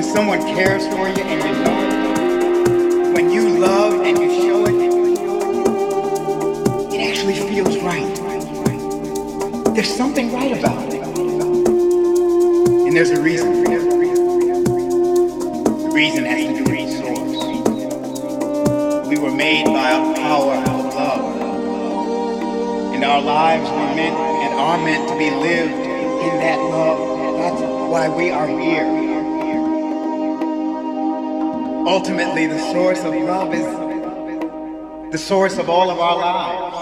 when someone cares for you and you know it, when you love and you show it, it actually feels right. There's something right about it. And there's a reason for it. The reason has to do with source. We were made by a power of love. And our lives were meant and are meant to be lived in that love. That's why we are here. Ultimately, the source of love is the source of all of our lives.